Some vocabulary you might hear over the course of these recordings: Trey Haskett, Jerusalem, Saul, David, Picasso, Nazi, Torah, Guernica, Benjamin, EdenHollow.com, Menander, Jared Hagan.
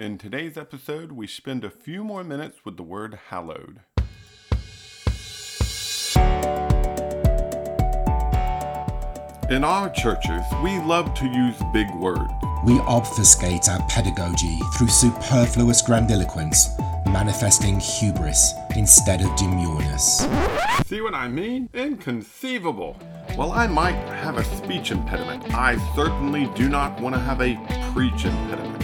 In today's episode, we spend a few more minutes with the word hallowed. In our churches, we love to use big words. We obfuscate our pedagogy through superfluous grandiloquence, manifesting hubris instead of demureness. See what I mean? Inconceivable. While I might have a speech impediment, I certainly do not want to have a preach impediment.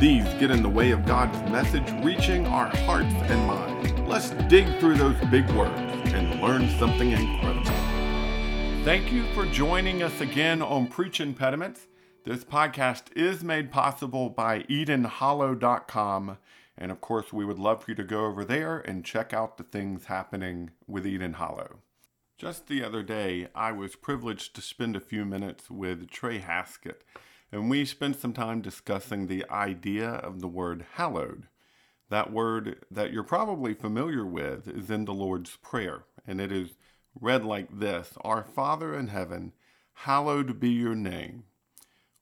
These get in the way of God's message reaching our hearts and minds. Let's dig through those big words and learn something incredible. Thank you for joining us again on Preach Impediments. This podcast is made possible by EdenHollow.com. And of course, we would love for you to go over there and check out the things happening with Eden Hollow. Just the other day, I was privileged to spend a few minutes with Trey Haskett, and we spent some time discussing the idea of the word hallowed. That word that you're probably familiar with is in the Lord's Prayer, and it is read like this: Our Father in heaven, hallowed be your name.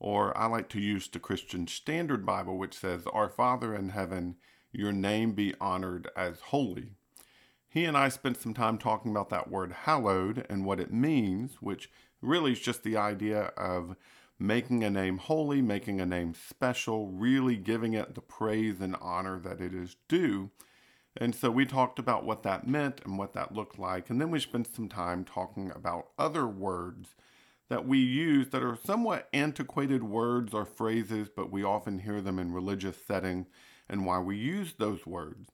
Or I like to use the Christian Standard Bible, which says, Our Father in heaven, your name be honored as holy. He and I spent some time talking about that word hallowed and what it means, which really is just the idea of making a name holy, making a name special, really giving it the praise and honor that it is due. And so we talked about what that meant and what that looked like. And then we spent some time talking about other words that we use that are somewhat antiquated words or phrases, but we often hear them in religious setting and why we use those words.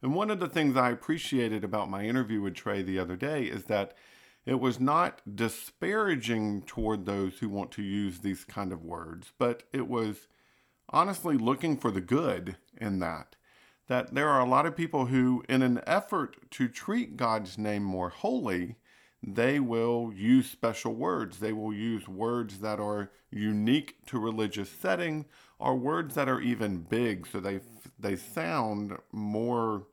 And one of the things I appreciated about my interview with Trey the other day is that it was not disparaging toward those who want to use these kind of words, but it was honestly looking for the good in that there are a lot of people who, in an effort to treat God's name more holy, they will use special words. They will use words that are unique to religious setting, or words that are even big, so they sound more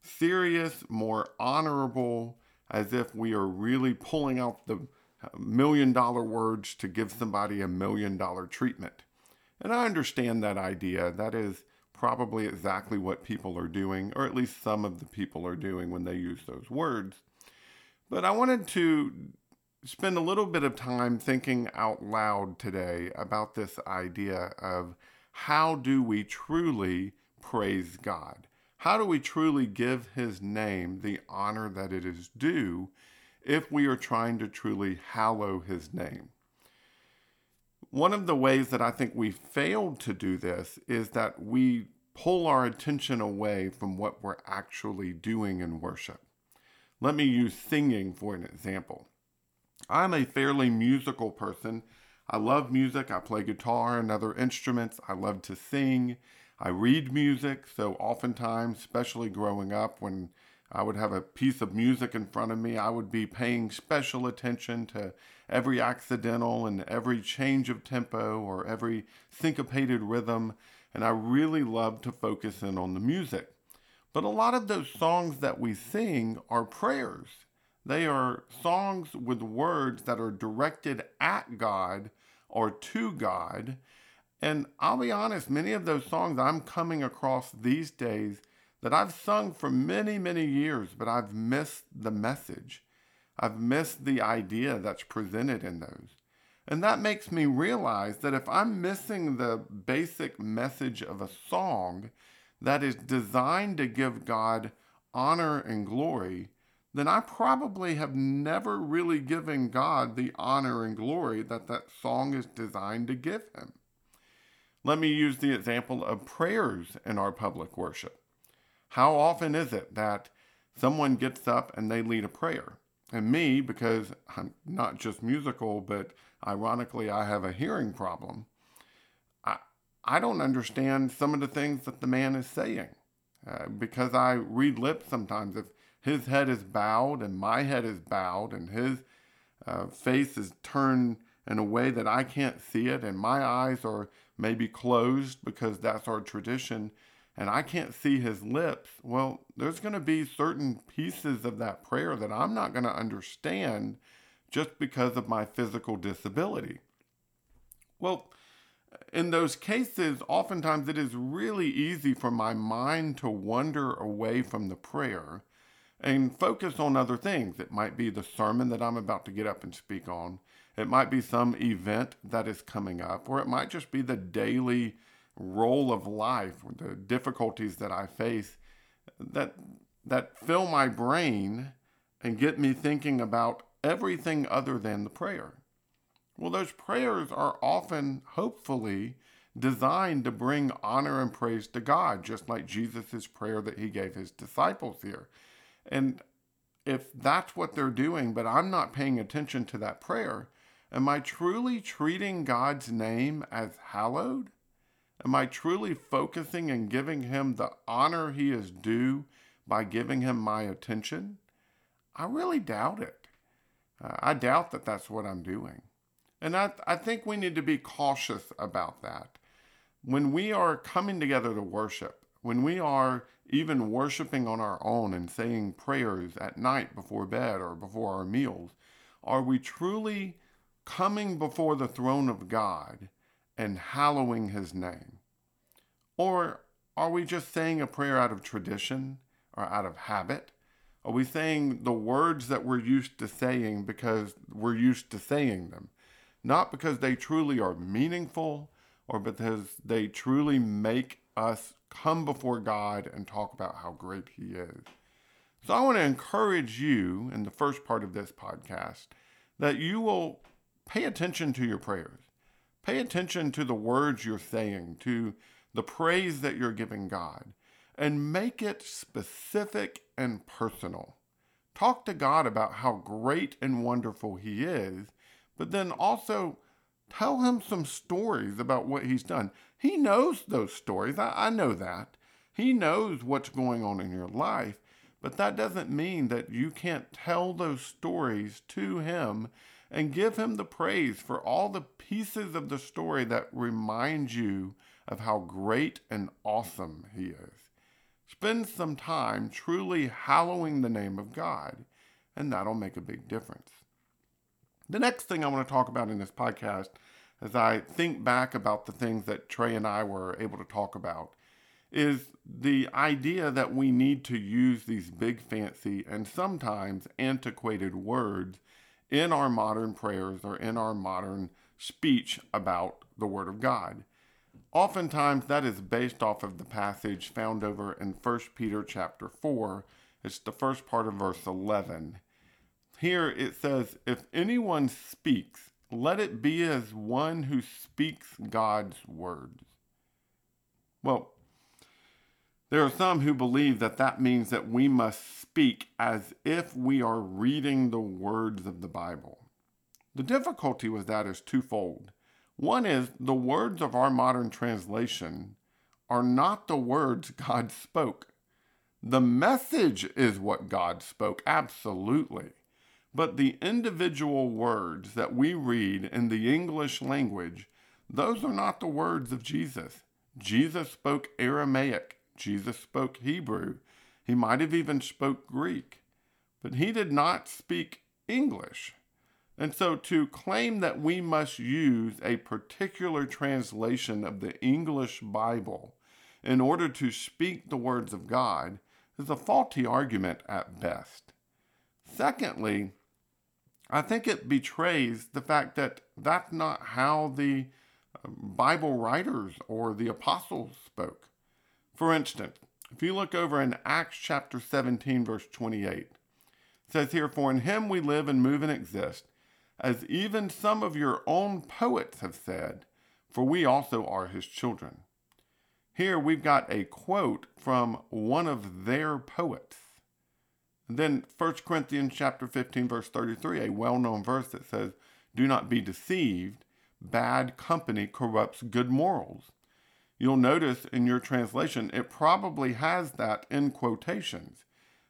serious, more honorable, as if we are really pulling out the $1 million words to give somebody $1 million treatment. And I understand that idea. That is probably exactly what people are doing, or at least some of the people are doing when they use those words. But I wanted to spend a little bit of time thinking out loud today about this idea of how do we truly praise God? How do we truly give His name the honor that it is due if we are trying to truly hallow His name? One of the ways that I think we failed to do this is that we pull our attention away from what we're actually doing in worship. Let me use singing for an example. I'm a fairly musical person. I love music. I play guitar and other instruments. I love to sing. I read music. So oftentimes, especially growing up, when I would have a piece of music in front of me, I would be paying special attention to every accidental and every change of tempo or every syncopated rhythm, and I really love to focus in on the music. But a lot of those songs that we sing are prayers. They are songs with words that are directed at God or to God, and I'll be honest, many of those songs I'm coming across these days that I've sung for many, many years, but I've missed the message. I've missed the idea that's presented in those. And that makes me realize that if I'm missing the basic message of a song that is designed to give God honor and glory, then I probably have never really given God the honor and glory that song is designed to give Him. Let me use the example of prayers in our public worship. How often is it that someone gets up and they lead a prayer? And me, because I'm not just musical, but ironically I have a hearing problem, I don't understand some of the things that the man is saying. Because I read lips sometimes, if his head is bowed and my head is bowed and his face is turned in a way that I can't see it and my eyes are maybe closed because that's our tradition, and I can't see his lips, well, there's going to be certain pieces of that prayer that I'm not going to understand just because of my physical disability. Well, in those cases, oftentimes it is really easy for my mind to wander away from the prayer and focus on other things. It might be the sermon that I'm about to get up and speak on. It might be some event that is coming up, or it might just be the daily roll of life, or the difficulties that I face that fill my brain and get me thinking about everything other than the prayer. Well, those prayers are often, hopefully, designed to bring honor and praise to God, just like Jesus' prayer that he gave his disciples here. And if that's what they're doing, but I'm not paying attention to that prayer, am I truly treating God's name as hallowed? Am I truly focusing and giving him the honor he is due by giving him my attention? I really doubt it. I doubt that that's what I'm doing. And I think we need to be cautious about that. When we are coming together to worship, when we are even worshiping on our own and saying prayers at night before bed or before our meals, are we truly coming before the throne of God and hallowing his name? Or are we just saying a prayer out of tradition or out of habit? Are we saying the words that we're used to saying because we're used to saying them? Not because they truly are meaningful or because they truly make us come before God and talk about how great he is. So I want to encourage you in the first part of this podcast that you will pay attention to your prayers. Pay attention to the words you're saying, to the praise that you're giving God, and make it specific and personal. Talk to God about how great and wonderful he is, but then also tell him some stories about what he's done. He knows those stories. I know that. He knows what's going on in your life, but that doesn't mean that you can't tell those stories to him and give him the praise for all the pieces of the story that remind you of how great and awesome he is. Spend some time truly hallowing the name of God, and that'll make a big difference. The next thing I want to talk about in this podcast, as I think back about the things that Trey and I were able to talk about, is the idea that we need to use these big fancy and sometimes antiquated words in our modern prayers or in our modern speech about the Word of God. Oftentimes that is based off of the passage found over in 1 Peter chapter 4. It's the first part of verse 11. Here it says, if anyone speaks, let it be as one who speaks God's words. Well, there are some who believe that that means that we must speak as if we are reading the words of the Bible. The difficulty with that is twofold. One is the words of our modern translation are not the words God spoke. The message is what God spoke, absolutely. But the individual words that we read in the English language, those are not the words of Jesus. Jesus spoke Aramaic. Jesus spoke Hebrew. He might have even spoke Greek. But he did not speak English. And so to claim that we must use a particular translation of the English Bible in order to speak the words of God is a faulty argument at best. Secondly, I think it betrays the fact that that's not how the Bible writers or the apostles spoke. For instance, if you look over in Acts chapter 17, verse 28, it says here, for in him we live and move and exist, as even some of your own poets have said, for we also are his children. Here we've got a quote from one of their poets. Then 1 Corinthians chapter 15, verse 33, a well-known verse that says, do not be deceived, bad company corrupts good morals. You'll notice in your translation, it probably has that in quotations.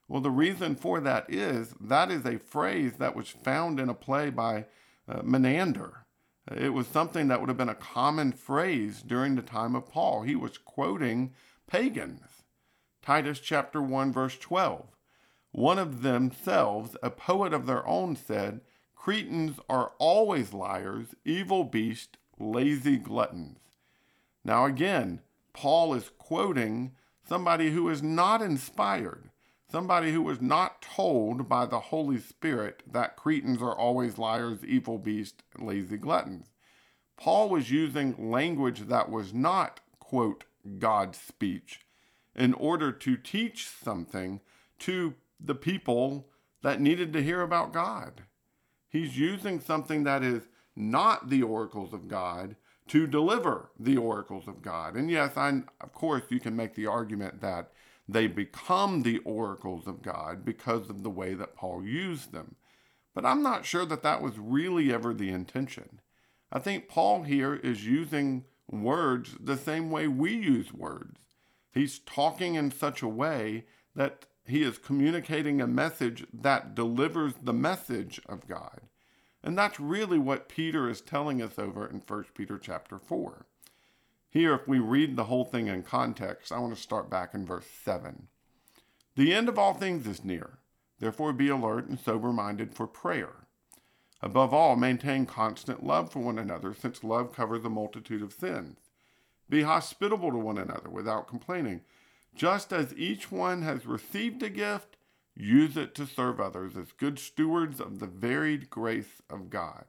Well, the reason for that is a phrase that was found in a play by Menander. It was something that would have been a common phrase during the time of Paul. He was quoting pagans. Titus chapter 1, verse 12. One of themselves, a poet of their own, said, Cretans are always liars, evil beasts, lazy gluttons. Now again, Paul is quoting somebody who is not inspired, somebody who was not told by the Holy Spirit that Cretans are always liars, evil beasts, and lazy gluttons. Paul was using language that was not, quote, God's speech in order to teach something to the people that needed to hear about God. He's using something that is not the oracles of God to deliver the oracles of God. And yes, of course, you can make the argument that they become the oracles of God because of the way that Paul used them. But I'm not sure that that was really ever the intention. I think Paul here is using words the same way we use words. He's talking in such a way that he is communicating a message that delivers the message of God. And that's really what Peter is telling us over in 1 Peter chapter 4. Here, if we read the whole thing in context, I want to start back in verse 7. The end of all things is near. Therefore be alert and sober-minded for prayer. Above all, maintain constant love for one another, since love covers a multitude of sins. Be hospitable to one another without complaining. Just as each one has received a gift, use it to serve others as good stewards of the varied grace of God.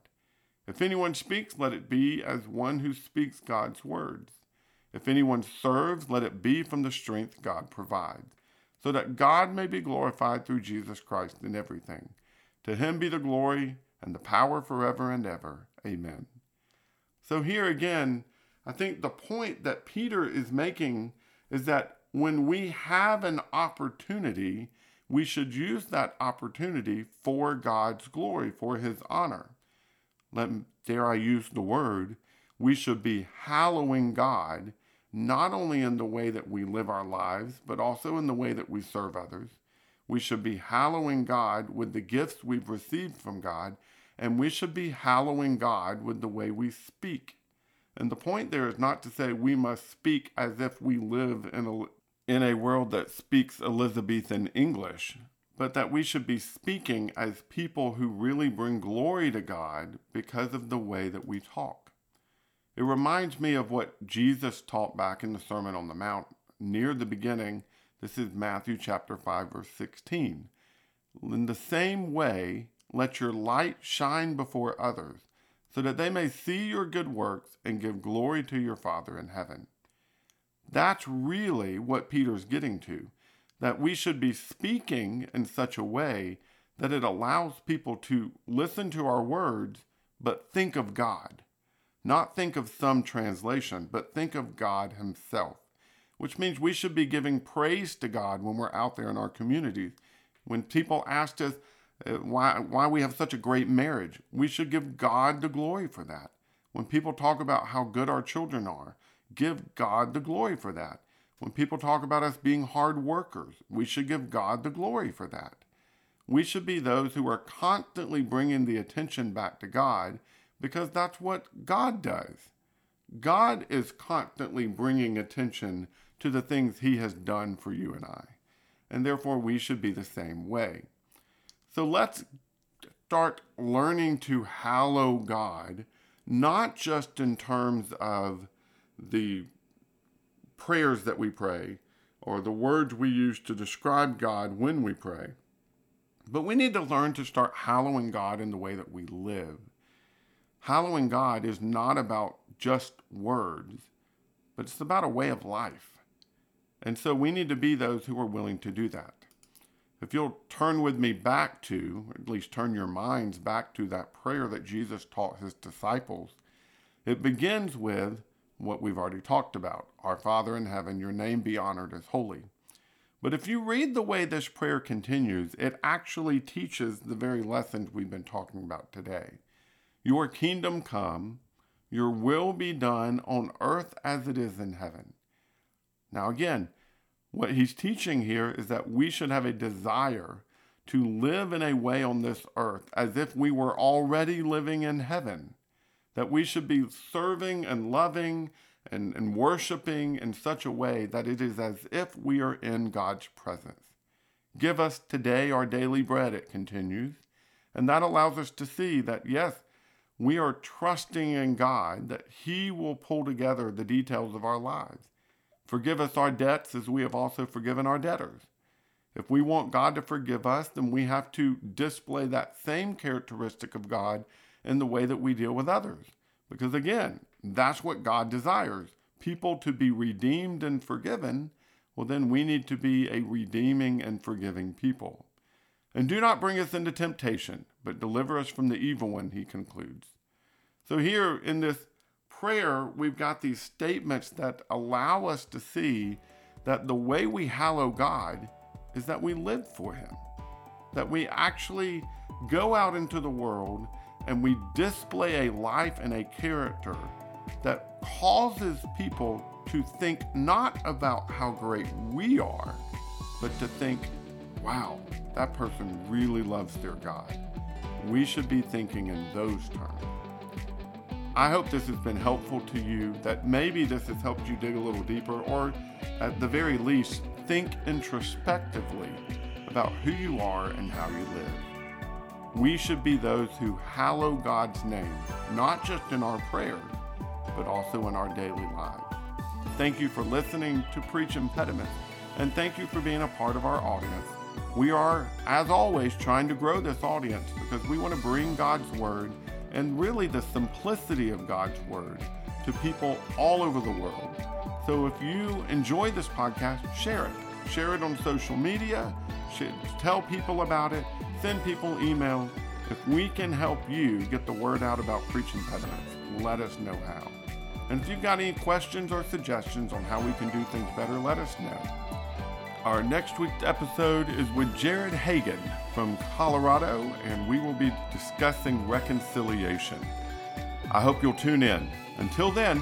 If anyone speaks, let it be as one who speaks God's words. If anyone serves, let it be from the strength God provides, so that God may be glorified through Jesus Christ in everything. To him be the glory and the power forever and ever. Amen. So here again, I think the point that Peter is making is that when we have an opportunity, we should use that opportunity for God's glory, for his honor. Dare I use the word, we should be hallowing God, not only in the way that we live our lives, but also in the way that we serve others. We should be hallowing God with the gifts we've received from God, and we should be hallowing God with the way we speak. And the point there is not to say we must speak as if we live in a world that speaks Elizabethan English, but that we should be speaking as people who really bring glory to God because of the way that we talk. It reminds me of what Jesus taught back in the Sermon on the Mount near the beginning. This is Matthew chapter 5, verse 16. In the same way, let your light shine before others, so that they may see your good works and give glory to your Father in heaven. That's really what Peter's getting to, that we should be speaking in such a way that it allows people to listen to our words, but think of God. Not think of some translation, but think of God himself, which means we should be giving praise to God when we're out there in our communities. When people ask us why we have such a great marriage, we should give God the glory for that. When people talk about how good our children are, give God the glory for that. When people talk about us being hard workers, we should give God the glory for that. We should be those who are constantly bringing the attention back to God, because that's what God does. God is constantly bringing attention to the things he has done for you and I, and therefore we should be the same way. So let's start learning to hallow God, not just in terms of the prayers that we pray or the words we use to describe God when we pray. But we need to learn to start hallowing God in the way that we live. Hallowing God is not about just words, but it's about a way of life. And so we need to be those who are willing to do that. If you'll turn with me back to, or at least turn your minds back to that prayer that Jesus taught his disciples, it begins with what we've already talked about. Our Father in heaven, your name be honored as holy. But if you read the way this prayer continues, it actually teaches the very lessons we've been talking about today. Your kingdom come, your will be done on earth as it is in heaven. Now again, what he's teaching here is that we should have a desire to live in a way on this earth as if we were already living in heaven. That we should be serving and loving and worshiping in such a way that it is as if we are in God's presence. Give us today our daily bread, it continues. And that allows us to see that, yes, we are trusting in God that He will pull together the details of our lives. Forgive us our debts as we have also forgiven our debtors. If we want God to forgive us, then we have to display that same characteristic of God in the way that we deal with others. Because again, that's what God desires, people to be redeemed and forgiven. Well, then we need to be a redeeming and forgiving people. And do not bring us into temptation, but deliver us from the evil one, he concludes. So here in this prayer, we've got these statements that allow us to see that the way we hallow God is that we live for him, that we actually go out into the world and we display a life and a character that causes people to think not about how great we are, but to think, wow, that person really loves their God. We should be thinking in those terms. I hope this has been helpful to you, that maybe this has helped you dig a little deeper, or at the very least, think introspectively about who you are and how you live. We should be those who hallow God's name, not just in our prayers, but also in our daily lives. Thank you for listening to Preach Impediment, and thank you for being a part of our audience. We are, as always, trying to grow this audience because we want to bring God's Word and really the simplicity of God's Word to people all over the world. So if you enjoy this podcast, share it. Share it on social media. Tell people about it. Send people email. If we can help you get the word out about Preach Impediments, let us know how. And if you've got any questions or suggestions on how we can do things better, let us know. Our next week's episode is with Jared Hagan from Colorado, and we will be discussing reconciliation. I hope you'll tune in. Until then...